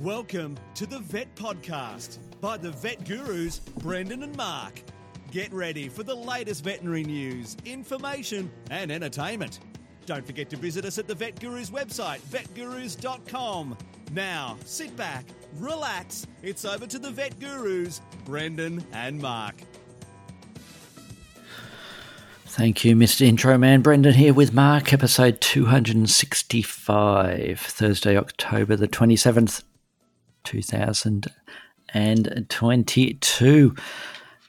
Welcome to the Vet Podcast by the Vet Gurus, Brendan and Mark. Get ready for the latest veterinary news, information and entertainment. Don't forget to visit us at the Vet Gurus website, vetgurus.com. Now, sit back, relax. It's over to the Vet Gurus, Brendan and Mark. Thank you, Mr. Intro Man. Brendan here with Mark, episode 265, Thursday, October the 27th, 2022.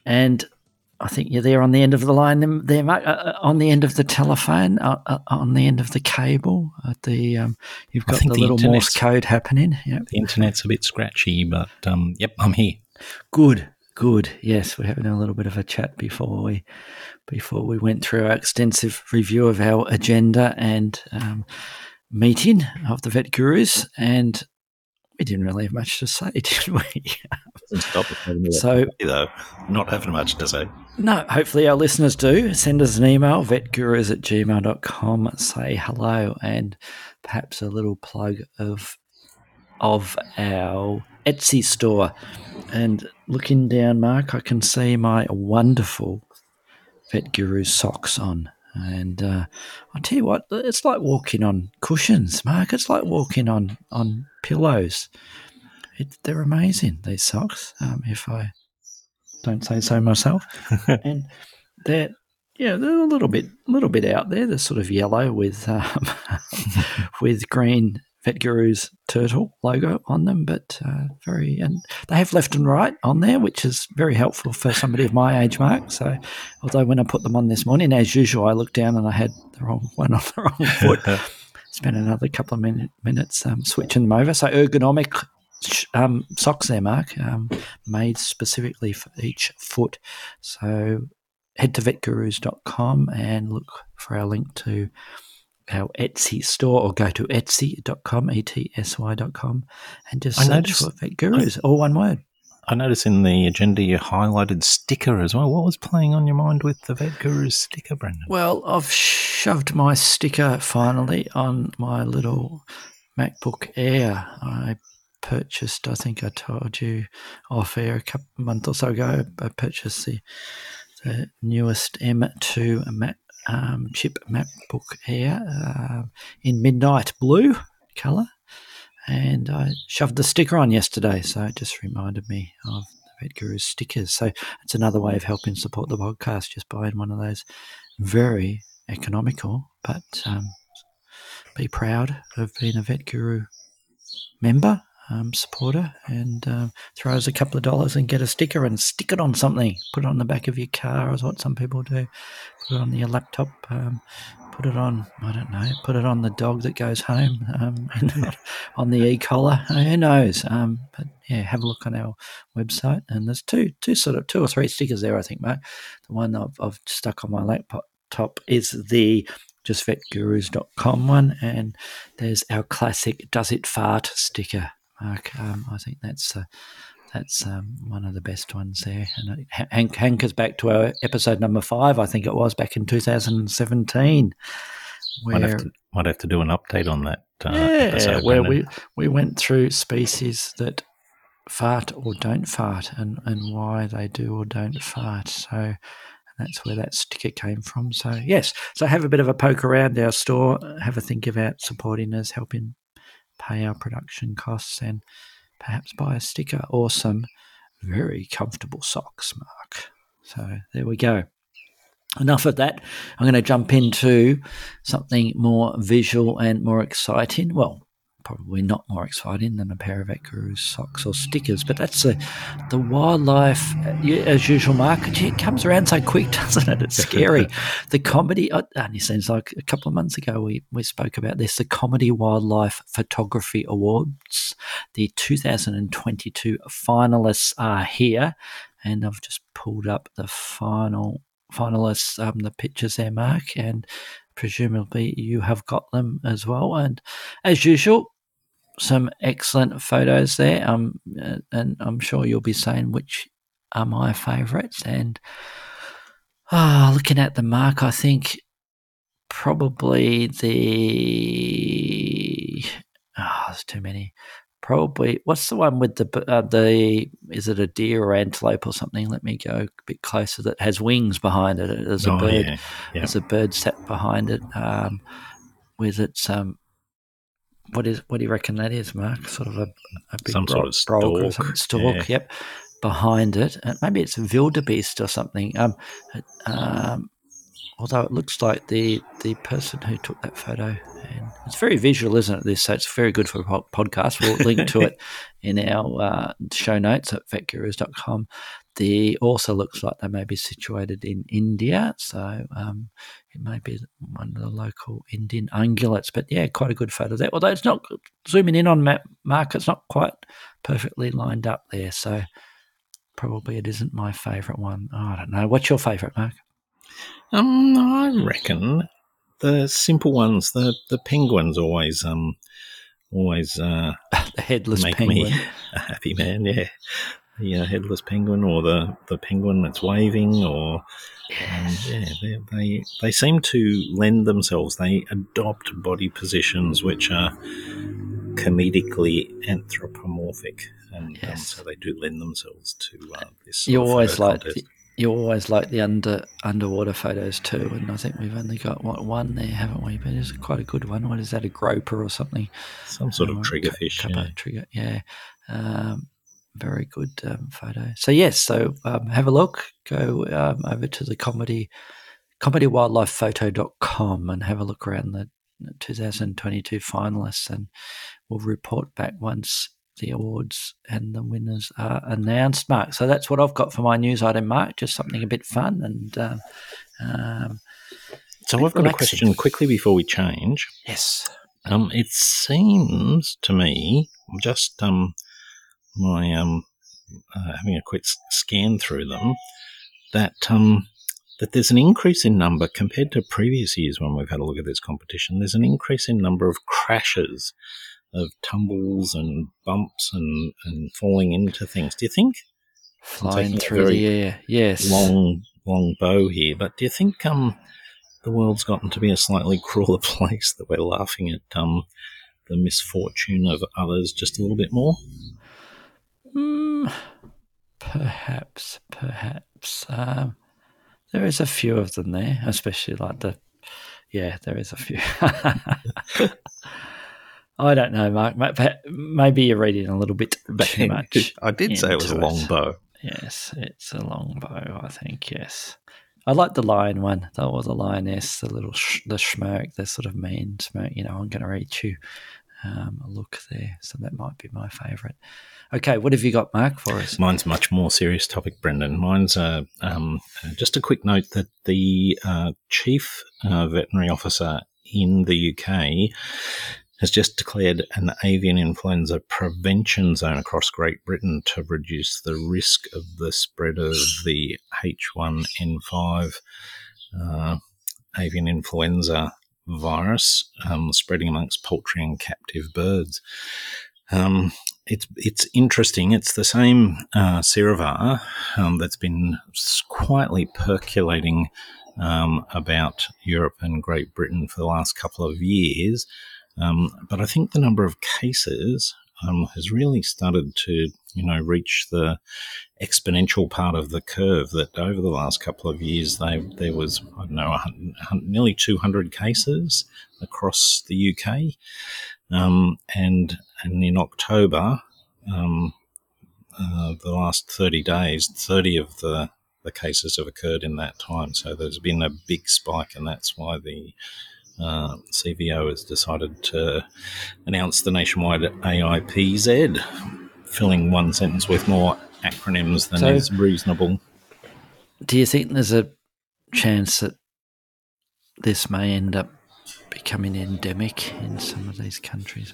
And I think you're there on the end of the line, there, Mark, on the end of the telephone, on the end of the cable. At the you've got the little Morse code happening. Yep. The internet's a bit scratchy, but yep, I'm here. Good. Yes, we're having a little bit of a chat before we went through our extensive review of our agenda and meeting of the Vet Gurus, and we didn't really have much to say, did we? So, though, not having much to say. No, hopefully our listeners do. Send us an email, vetgurus@gmail.com. Say hello, and perhaps a little plug of our Etsy store. And looking down, Mark, I can see my wonderful Vet Guru socks on. And I'll tell you what, it's like walking on cushions, Mark. It's like walking on pillows. They're amazing, these socks, if I don't say so myself. And they're a little bit out there. They're sort of yellow with green Vet Gurus turtle logo on them, but and they have left and right on there, which is very helpful for somebody of my age, Mark. So, although when I put them on this morning, as usual, I looked down and I had the wrong one on the wrong foot. Spent another couple of minutes switching them over. So ergonomic socks there, Mark, made specifically for each foot. So head to vetgurus.com and look for our link to our Etsy store, or go to etsy.com, etsy.com, and just search for Vet Gurus, all one word. I noticed in the agenda you highlighted sticker as well. What was playing on your mind with the Vet Gurus sticker, Brendan? Well, I've shoved my sticker finally on my little MacBook Air. I purchased, I think I told you off air a month or so ago, I purchased the newest M2 chip MacBook Air in midnight blue colour, and I shoved the sticker on yesterday, so it just reminded me of the Vet Gurus stickers. So it's another way of helping support the podcast, just buying one of those. Very economical, but be proud of being a Vet Guru member, supporter, and throw us a couple of dollars and get a sticker and stick it on something. Put it on the back of your car is what some people do. Put it on your laptop. Put it on, I don't know, put it on the dog that goes home, and on the e-collar. Who knows? But yeah, have a look on our website. And there's two or three stickers there, I think, Mark. The one I've stuck on my laptop is the JustVetGurus.com one, and there's our classic Does It Fart sticker. Mark, I think that's one of the best ones there, and it hankers back to our episode number 5, I think it was, back in 2017. Might have to do an update on that episode. Where we went through species that fart or don't fart, and why they do or don't fart. So that's where that sticker came from. So yes, so have a bit of a poke around our store, have a think about supporting us, helping pay our production costs, and perhaps buy a sticker or some very comfortable socks, Mark. So there we go. Enough of that. I'm going to jump into something more visual and more exciting. Well, probably not more exciting than a pair of Vet Gurus socks or stickers, but that's the wildlife, as usual, Mark. It comes around so quick, doesn't it? It's scary. The comedy, it only seems like a couple of months ago we spoke about this, the Comedy Wildlife Photography Awards. The 2022 finalists are here, and I've just pulled up the finalists, the pictures there, Mark, and presumably you have got them as well. And as usual, some excellent photos there. And I'm sure you'll be saying which are my favourites. And looking at the Mark, I think probably probably, what's the one with the is it a deer or antelope or something? Let me go a bit closer. That has wings behind it. There's a bird. Yeah. Yeah. There's a bird sat behind it. With its what do you reckon that is, Mark? Sort of a big sort of stalk. Or something. Stalk. Yeah. Yep. Behind it, and maybe it's a wildebeest or something. Although it looks like the person who took that photo, and it's very visual, isn't it? This, so it's very good for a podcast. We'll link to it in our show notes at vetgurus.com. The also looks like they may be situated in India, so it may be one of the local Indian ungulates. But yeah, quite a good photo there. Although it's not zooming in on Mark, it's not quite perfectly lined up there. So probably it isn't my favourite one. Oh, I don't know. What's your favourite, Mark? I reckon the simple ones, the penguins always the headless make penguin. Me a happy man, yeah. The headless penguin or the penguin that's waving or they seem to lend themselves. They adopt body positions which are comedically anthropomorphic and so they do lend themselves to this sort of always like contest. You always like the underwater photos too, and I think we've only got one there, haven't we? But it's quite a good one. What is that, a groper or something? Some sort of triggerfish. Yeah. Very good photo. So, yes, so have a look. Go over to the comedywildlifephoto.com and have a look around the 2022 finalists, and we'll report back once the awards and the winners are announced, Mark. So that's what I've got for my news item, Mark, just something a bit fun. And so I've got a question quickly before we change. Yes. It seems to me, just my having a quick scan through them, that that there's an increase in number compared to previous years when we've had a look at this competition. There's an increase in number of crashes, of tumbles and bumps and falling into things. Do you think? Flying through the air, yes. Long bow here, but do you think the world's gotten to be a slightly crueler place, that we're laughing at the misfortune of others just a little bit more? Perhaps. There is a few of them there, especially like there is a few. I don't know, Mark. Maybe you're reading a little bit too much. I did say it was a long bow. Yes, it's a long bow, I think, yes. I like the lion one, or the lioness, the little the smirk, the sort of mean smirk, I'm going to eat you look there. So that might be my favourite. Okay, what have you got, Mark, for us? Mine's a much more serious topic, Brendan. Mine's just a quick note that the chief veterinary officer in the UK has just declared an avian influenza prevention zone across Great Britain to reduce the risk of the spread of the H1N5 avian influenza virus spreading amongst poultry and captive birds. It's interesting. It's the same serovar that's been quietly percolating about Europe and Great Britain for the last couple of years. But I think the number of cases has really started to, reach the exponential part of the curve, that over the last couple of years there was, nearly 200 cases across the UK. And in October, the last 30 days, 30 of the cases have occurred in that time. So there's been a big spike, and that's why the CVO has decided to announce the nationwide AIPZ, filling one sentence with more acronyms than is reasonable. Do you think there's a chance that this may end up becoming endemic in some of these countries?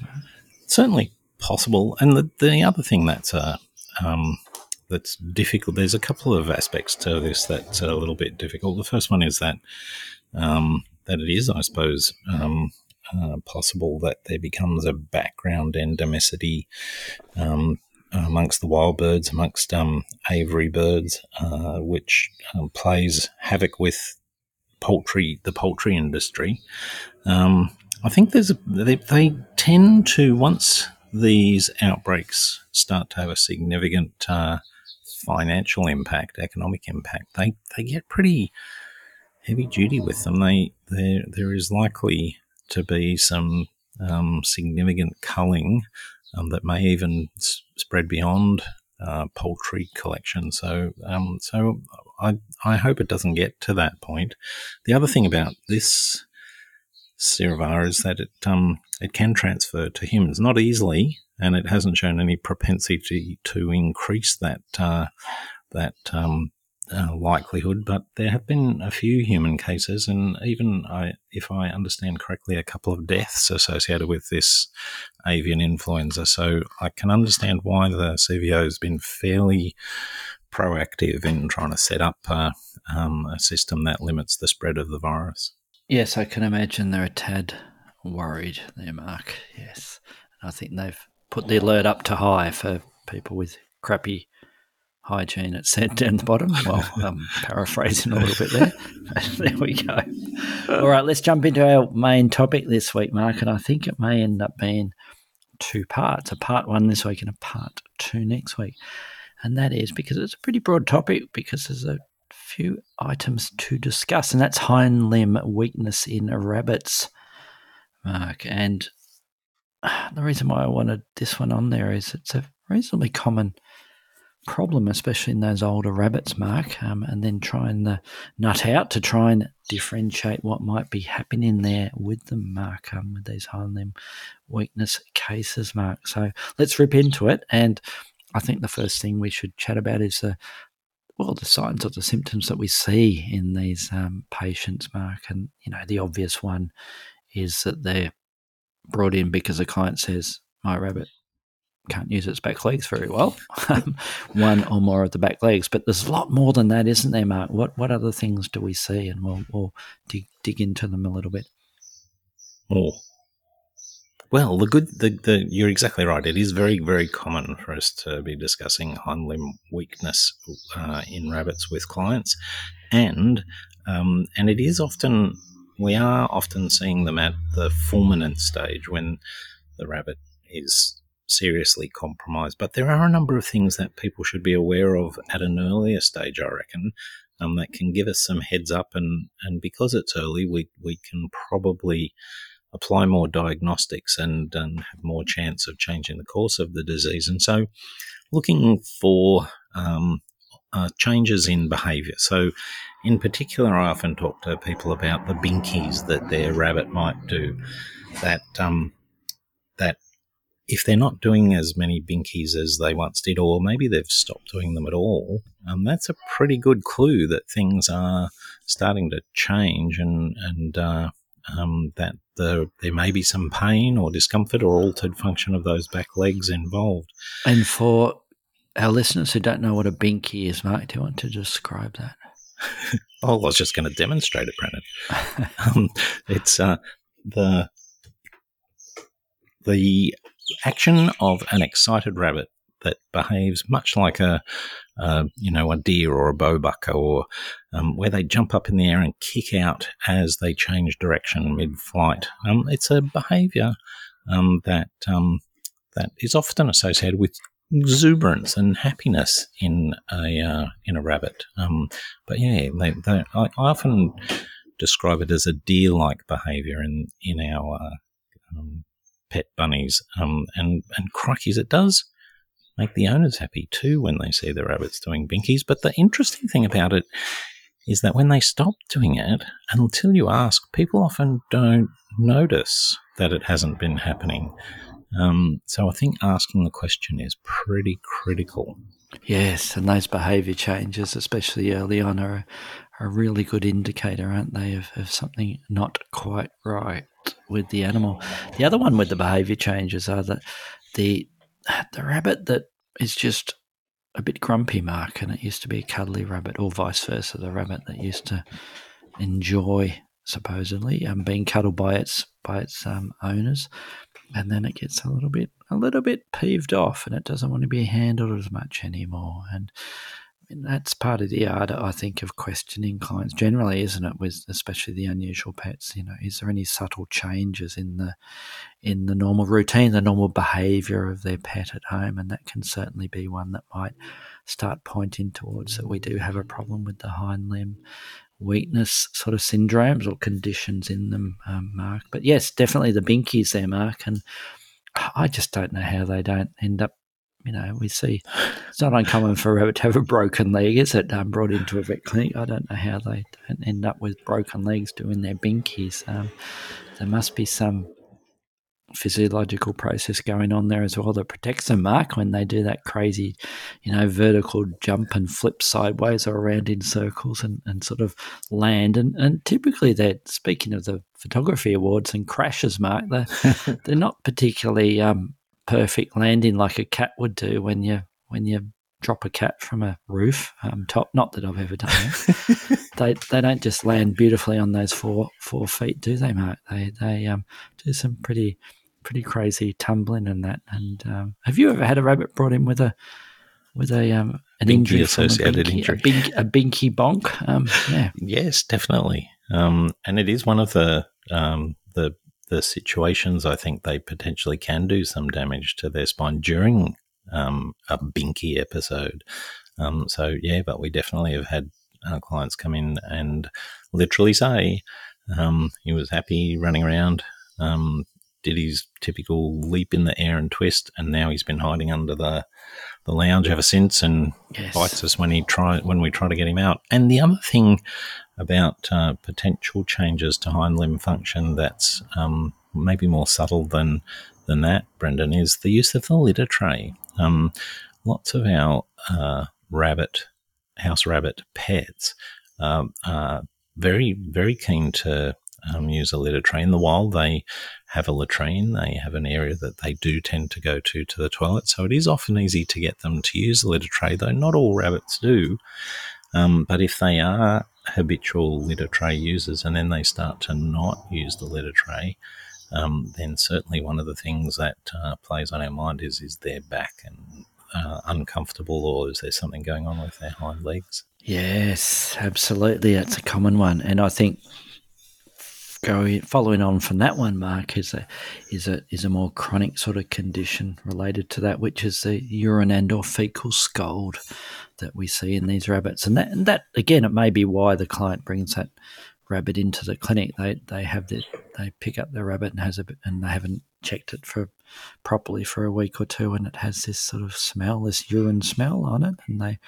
Certainly possible. And the other thing that's that's difficult, there's a couple of aspects to this that's a little bit difficult. The first one is that that it is, I suppose, possible that there becomes a background endemicity amongst the wild birds, amongst aviary birds, which plays havoc with the poultry industry. I think they tend to, once these outbreaks start to have a significant financial impact, economic impact, they get pretty heavy duty with them. There is likely to be some significant culling that may even spread beyond poultry collection. So I hope it doesn't get to that point. The other thing about this Cerevara is that it can transfer to humans, not easily, and it hasn't shown any propensity to increase that likelihood. But there have been a few human cases, and even if I understand correctly, a couple of deaths associated with this avian influenza. So I can understand why the CVO has been fairly proactive in trying to set up a system that limits the spread of the virus. Yes, I can imagine they're a tad worried there, Mark. Yes. And I think they've put the alert up to high for people with crappy hygiene, it said down the bottom. Well, I'm paraphrasing a little bit there. There we go. All right, let's jump into our main topic this week, Mark, and I think it may end up being two parts, a part one this week and a part two next week. And that is because it's a pretty broad topic because there's a few items to discuss, and that's hind limb weakness in rabbits, Mark. And the reason why I wanted this one on there is it's a reasonably common problem, especially in those older rabbits, Mark, and then trying the nut out to try and differentiate what might be happening there with them, Mark, with these hind limb weakness cases, Mark. So let's rip into it, and I think the first thing we should chat about is the signs or the symptoms that we see in these patients, Mark. And, you know, the obvious one is that they're brought in because a client says, my rabbit can't use its back legs very well, one or more of the back legs. But there's a lot more than that, isn't there, Mark? What other things do we see? And we'll dig into them a little bit. Oh. Well, you're exactly right. It is very, very common for us to be discussing hind limb weakness in rabbits with clients, and it is often, we are often seeing them at the fulminant stage when the rabbit is seriously compromised. But there are a number of things that people should be aware of at an earlier stage, I reckon, that can give us some heads up, and because it's early, we can probably apply more diagnostics and have more chance of changing the course of the disease. And so looking for changes in behaviour. So in particular, I often talk to people about the binkies that their rabbit might do, that if they're not doing as many binkies as they once did, or maybe they've stopped doing them at all, that's a pretty good clue that things are starting to change and that there may be some pain or discomfort or altered function of those back legs involved. And for our listeners who don't know what a binky is, Mark, do you want to describe that? Oh, I was just going to demonstrate it, Brendan. It's the action of an excited rabbit that behaves much like a deer or a boebuck, or where they jump up in the air and kick out as they change direction mid-flight. It's a behaviour that is often associated with exuberance and happiness in a rabbit. But yeah, I often describe it as a deer-like behaviour in our pet bunnies. And crikeys, it does make the owners happy too when they see the rabbits doing binkies. But the interesting thing about it is that when they stop doing it, until you ask, people often don't notice that it hasn't been happening. So I think asking the question is pretty critical. Yes, and those behaviour changes, especially early on, are a really good indicator, aren't they, of something not quite right with the animal. The other one with the behaviour changes are that the rabbit that is just a bit grumpy, Mark, and it used to be a cuddly rabbit, or vice versa, the rabbit that used to enjoy, supposedly, being cuddled by its owners, and then it gets a little bit peeved off, and it doesn't want to be handled as much anymore. And mean, that's part of the art, I think, of questioning clients generally, isn't it? With especially the unusual pets, you know, is there any subtle changes in the normal routine, the normal behaviour of their pet at home? And that can certainly be one that might start pointing towards that we do have a problem with the hind limb weakness sort of syndromes or conditions in them, Mark. But yes, definitely the binkies there, Mark, and I just don't know how they don't end up. You know, we see it's not uncommon for a rabbit to have a broken leg, is it? Brought into a vet clinic. I don't know how they don't end up with broken legs doing their binkies. There must be some physiological process going on there as well that protects them, Mark, when they do that crazy, you know, vertical jump and flip sideways or around in circles and sort of land. And typically they're, speaking of the photography awards and crashes, Mark, they're not particularly perfect landing like a cat would do when you drop a cat from a roof top. Not that I've ever done that. They don't just land beautifully on those four feet, do they, Mark? They do some pretty crazy tumbling and that. And have you ever had a rabbit brought in with an injury associated injury, a binky bonk? Yeah. Yes, definitely. And it is one of the situations I think they potentially can do some damage to their spine during a binky episode. So, yeah, but we definitely have had our clients come in and literally say he was happy running around, did his typical leap in the air and twist, and now he's been hiding under the lounge ever since and bites us when we try to get him out. And the other thing about potential changes to hind limb function that's maybe more subtle than that, Brendan, is the use of the litter tray. Lots of our house rabbit pets are very, very keen to use a litter tray. In the wild, they have a latrine. They have an area that they do tend to go to the toilet. So it is often easy to get them to use a litter tray, though not all rabbits do. But if they are habitual litter tray users and then they start to not use the litter tray, then certainly one of the things that plays on our mind is their back and uncomfortable, or is there something going on with their hind legs? Yes, absolutely. That's a common one. And I think following on from that one, Mark, is a more chronic sort of condition related to that, which is the urine and or fecal scald that we see in these rabbits. And that again, it may be why the client brings that rabbit into the clinic. They pick up the rabbit and they haven't checked it properly for a week or two, and it has this sort of smell, this urine smell on it, and they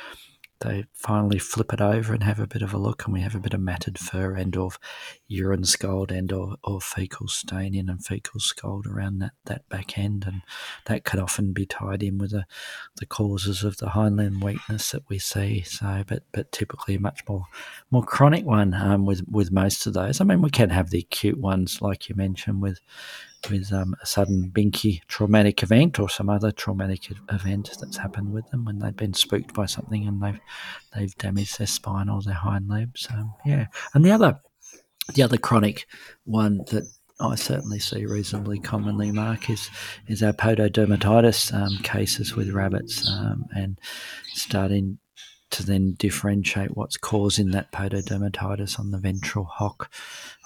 finally flip it over and have a bit of a look, and we have a bit of matted fur and of urine scald and or fecal stain in and fecal scald around that back end, and that could often be tied in with the causes of the hind limb weakness that we see. So, but typically a much more chronic one with most of those. I mean, we can have the acute ones like you mentioned with a sudden binky traumatic event or some other traumatic event that's happened with them when they've been spooked by something and they've damaged their spine or their hind legs. And the other chronic one that I certainly see reasonably commonly, Mark, is our pododermatitis cases with rabbits, and starting to then differentiate what's causing that pododermatitis on the ventral hock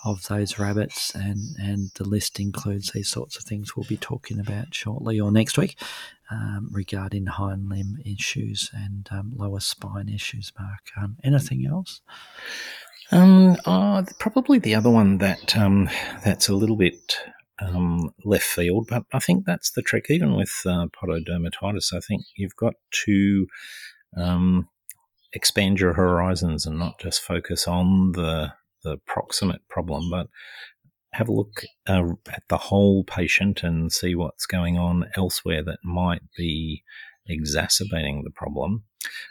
of those rabbits, and the list includes these sorts of things we'll be talking about shortly or next week regarding hind limb issues and lower spine issues, Mark. Anything else? Probably the other one that's a little bit left field, but I think that's the trick. Even with pododermatitis, I think you've got to expand your horizons and not just focus on the proximate problem, but have a look at the whole patient and see what's going on elsewhere that might be exacerbating the problem.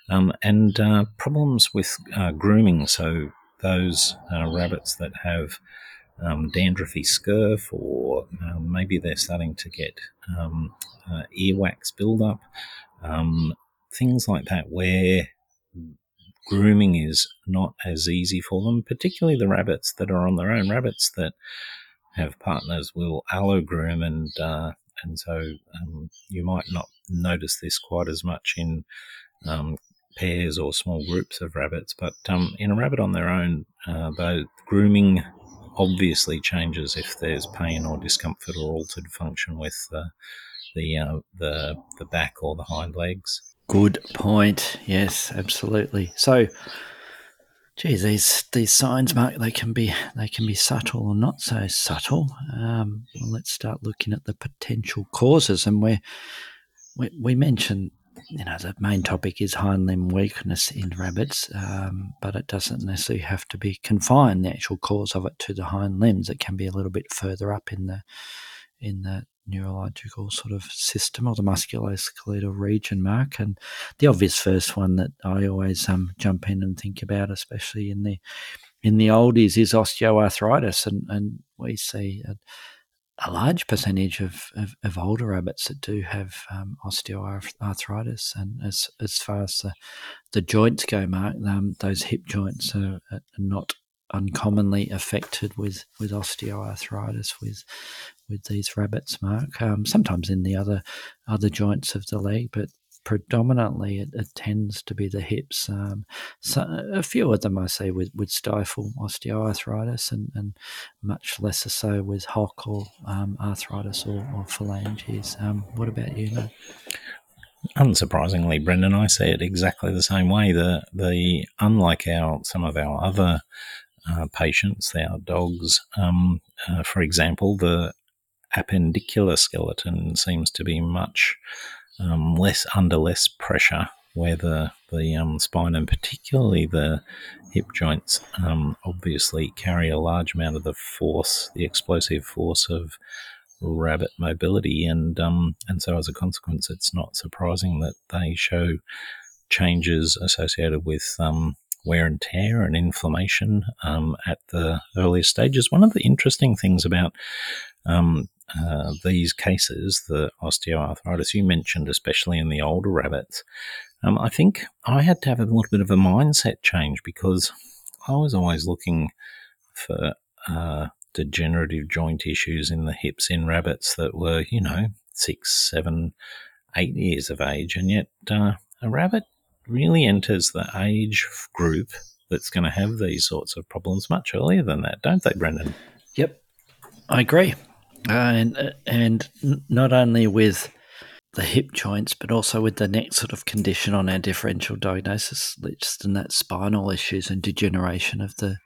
And problems with grooming, so those rabbits that have dandruffy scurf, or maybe they're starting to get earwax buildup, things like that where grooming is not as easy for them, particularly the rabbits that are on their own. Rabbits that have partners will allo groom, and so you might not notice this quite as much in pairs or small groups of rabbits, but in a rabbit on their own, though, grooming obviously changes if there's pain or discomfort or altered function with the back or the hind legs. Good point. Yes, absolutely. So, geez, these signs, Mark, they can be subtle or not so subtle. Well, let's start looking at the potential causes, and we mentioned, you know, the main topic is hind limb weakness in rabbits, but it doesn't necessarily have to be confined, the actual cause of it, to the hind limbs. It can be a little bit further up in the neurological sort of system or the musculoskeletal region, Mark. And the obvious first one that I always jump in and think about, especially in the oldies, is osteoarthritis, and we see a large percentage of older rabbits that do have osteoarthritis. And as far as the joints go, Mark, those hip joints are not uncommonly affected with osteoarthritis with these rabbits, Mark. Sometimes in the other joints of the leg, but predominantly it tends to be the hips. So a few of them I see would stifle osteoarthritis, and much lesser so with hock or arthritis or phalanges. What about you, Mark? Unsurprisingly, Brendan, I see it exactly the same way. The unlike some of our other patients, our dogs, for example, the appendicular skeleton seems to be much less pressure, where the spine and particularly the hip joints obviously carry a large amount of the explosive force of rabbit mobility, and so as a consequence, it's not surprising that they show changes associated with wear and tear and inflammation at the earliest stages. One of the interesting things about these cases, the osteoarthritis you mentioned, especially in the older rabbits, I think I had to have a little bit of a mindset change, because I was always looking for degenerative joint issues in the hips in rabbits that were, 6, 7, 8 years of age, and yet a rabbit really enters the age group that's going to have these sorts of problems much earlier than that, don't they, Brendan? Yep, I agree. And not only with the hip joints, but also with the next sort of condition on our differential diagnosis, just in that spinal issues and degeneration of the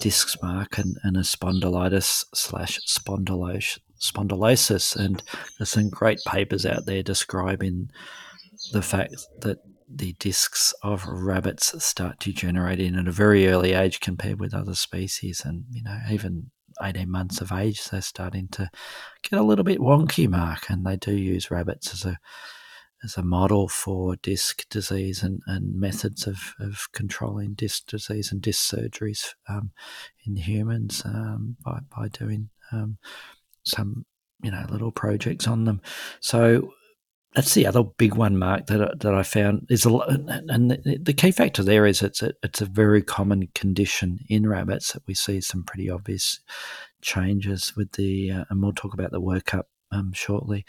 discs, Mark, and a spondylitis/spondylosis. And there's some great papers out there describing the fact that the discs of rabbits start degenerating at a very early age compared with other species, and even 18 months of age they're starting to get a little bit wonky, Mark, and they do use rabbits as a model for disc disease and methods of controlling disc disease and disc surgeries in humans by doing some little projects on them. So that's the other big one, Mark, that I found is and the key factor there is it's a very common condition in rabbits that we see some pretty obvious changes with the and we'll talk about the workup shortly,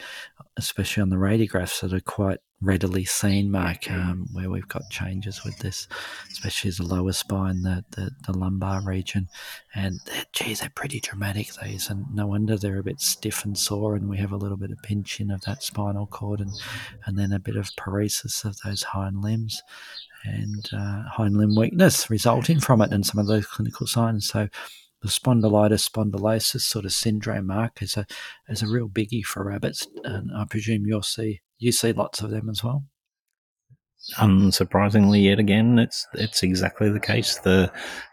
especially on the radiographs that are quite readily seen, Mark, where we've got changes with this, especially the lower spine, the lumbar region, and they're pretty dramatic, these, and no wonder they're a bit stiff and sore, and we have a little bit of pinching of that spinal cord and then a bit of paresis of those hind limbs and hind limb weakness resulting from it, and some of those clinical signs. So the spondylosis sort of syndrome, Mark, is a real biggie for rabbits, and I presume you see lots of them as well. Unsurprisingly, yet again, it's exactly the case.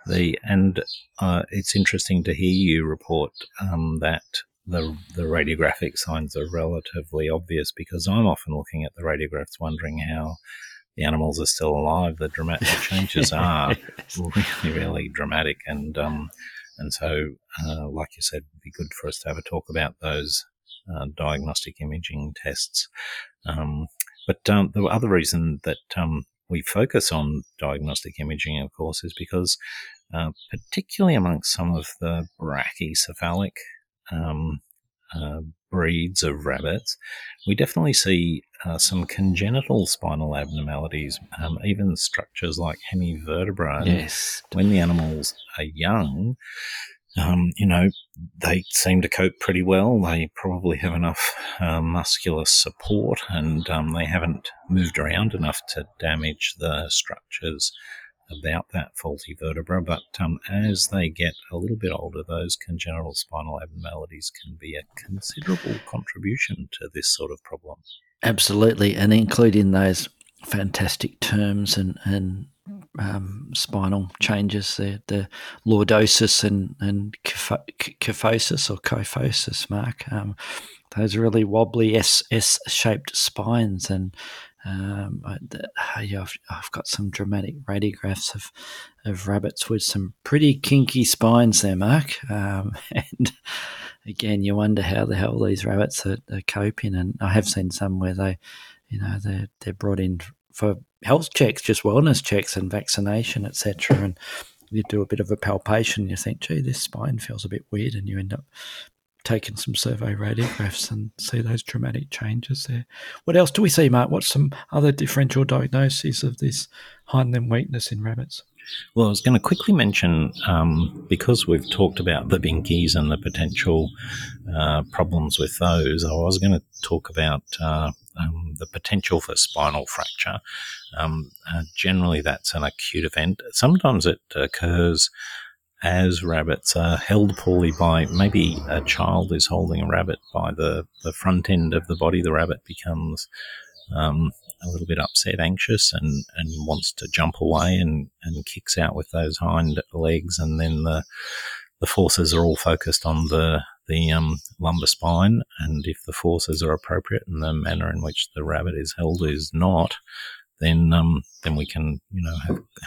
It's interesting to hear you report that the radiographic signs are relatively obvious, because I'm often looking at the radiographs wondering how the animals are still alive. The dramatic changes are really, really dramatic, and so, like you said, it'd be good for us to have a talk about those diagnostic imaging tests. But the other reason that we focus on diagnostic imaging, of course, is because particularly amongst some of the brachycephalic breeds of rabbits, we definitely see some congenital spinal abnormalities, even structures like hemivertebra. Yes. When the animals are young, they seem to cope pretty well. They probably have enough muscular support, and they haven't moved around enough to damage the structures about that faulty vertebra. But as they get a little bit older, those congenital spinal abnormalities can be a considerable contribution to this sort of problem. Absolutely, and including those fantastic terms and spinal changes, the lordosis and kyphosis, Mark. Those really wobbly S-shaped spines, and I've got some dramatic radiographs of rabbits with some pretty kinky spines there, Mark. And again, you wonder how the hell these rabbits are coping. And I have seen some where they're brought in for health checks, just wellness checks and vaccination, etc. And you do a bit of a palpation, you think, gee, this spine feels a bit weird, and you end up taking some survey radiographs and see those dramatic changes there. What else do we see, Mark? What's some other differential diagnoses of this hind limb weakness in rabbits? Well, I was going to quickly mention, because we've talked about the binkies and the potential problems with those, I was going to talk about the potential for spinal fracture. Generally, that's an acute event. Sometimes it occurs as rabbits are held poorly by, maybe a child is holding a rabbit by the front end of the body. The rabbit becomes a little bit upset, anxious, and wants to jump away and kicks out with those hind legs, and then the forces are all focused on the lumbar spine, and if the forces are appropriate and the manner in which the rabbit is held is not, then we can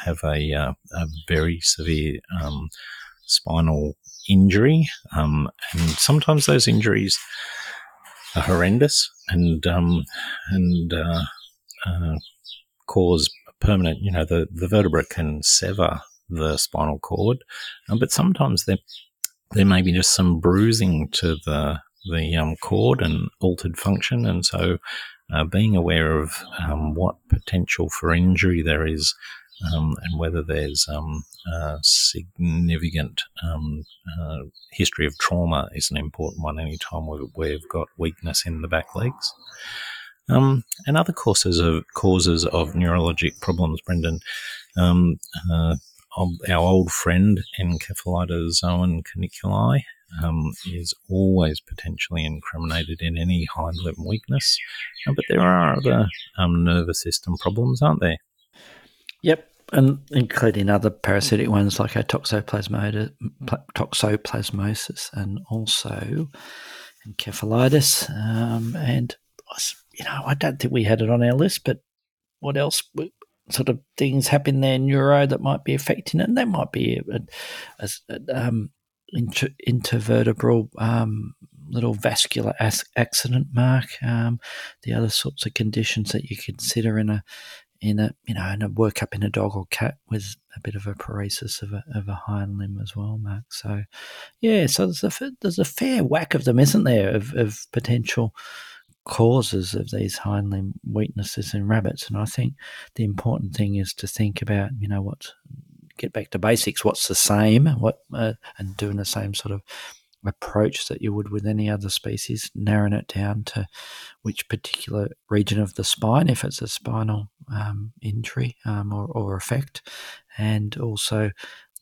have a very severe spinal injury, and sometimes those injuries are horrendous and cause permanent. The vertebra can sever the spinal cord, but sometimes there may be just some bruising to the cord and altered function, and so. Being aware of what potential for injury there is, and whether there's significant history of trauma is an important one anytime we've got weakness in the back legs. And other causes of neurologic problems, Brendan, our old friend Encephalitozoon cuniculi is always potentially incriminated in any hind limb weakness. But there are other nervous system problems, aren't there? Yep, and including other parasitic ones like toxoplasmosis and also encephalitis. I don't think we had it on our list, but what else sort of things happen there in neuro that might be affecting it? And that might be intervertebral little vascular accident, Mark. The other sorts of conditions that you consider in a workup in a dog or cat with a bit of a paresis of a hind limb as well, Mark. So yeah, so there's a fair whack of them, isn't there, of potential causes of these hind limb weaknesses in rabbits. And I think the important thing is to think about get back to basics. What's the same? And doing the same sort of approach that you would with any other species, narrowing it down to which particular region of the spine, if it's a spinal injury or effect, and also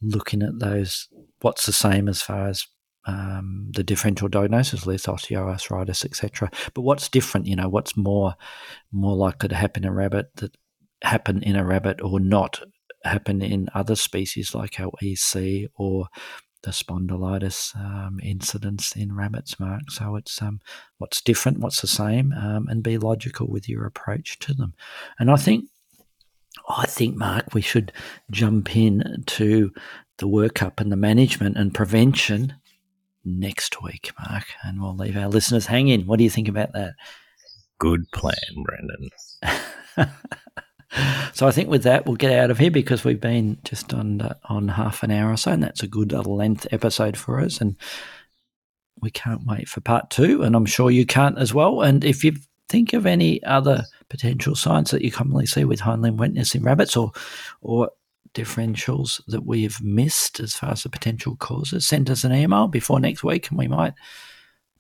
looking at those. What's the same as far as the differential diagnosis list, osteoarthritis, etc. But what's different? What's more likely to happen in a rabbit or not happen in other species like our EC or the spondylitis incidents in rabbits, Mark. So it's what's different, what's the same, and be logical with your approach to them. And I think, Mark, we should jump in to the workup and the management and prevention next week, Mark, and we'll leave our listeners hanging. What do you think about that? Good plan, Brendan. So I think with that, we'll get out of here because we've been just on half an hour or so, and that's a good length episode for us. And we can't wait for part two, and I'm sure you can't as well. And if you think of any other potential signs that you commonly see with hind limb wetness in rabbits, or differentials that we have missed as far as the potential causes, send us an email before next week and we might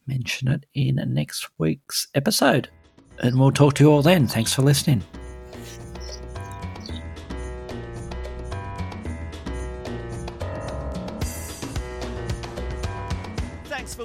mention it in next week's episode. And we'll talk to you all then. Thanks for listening. Thanks for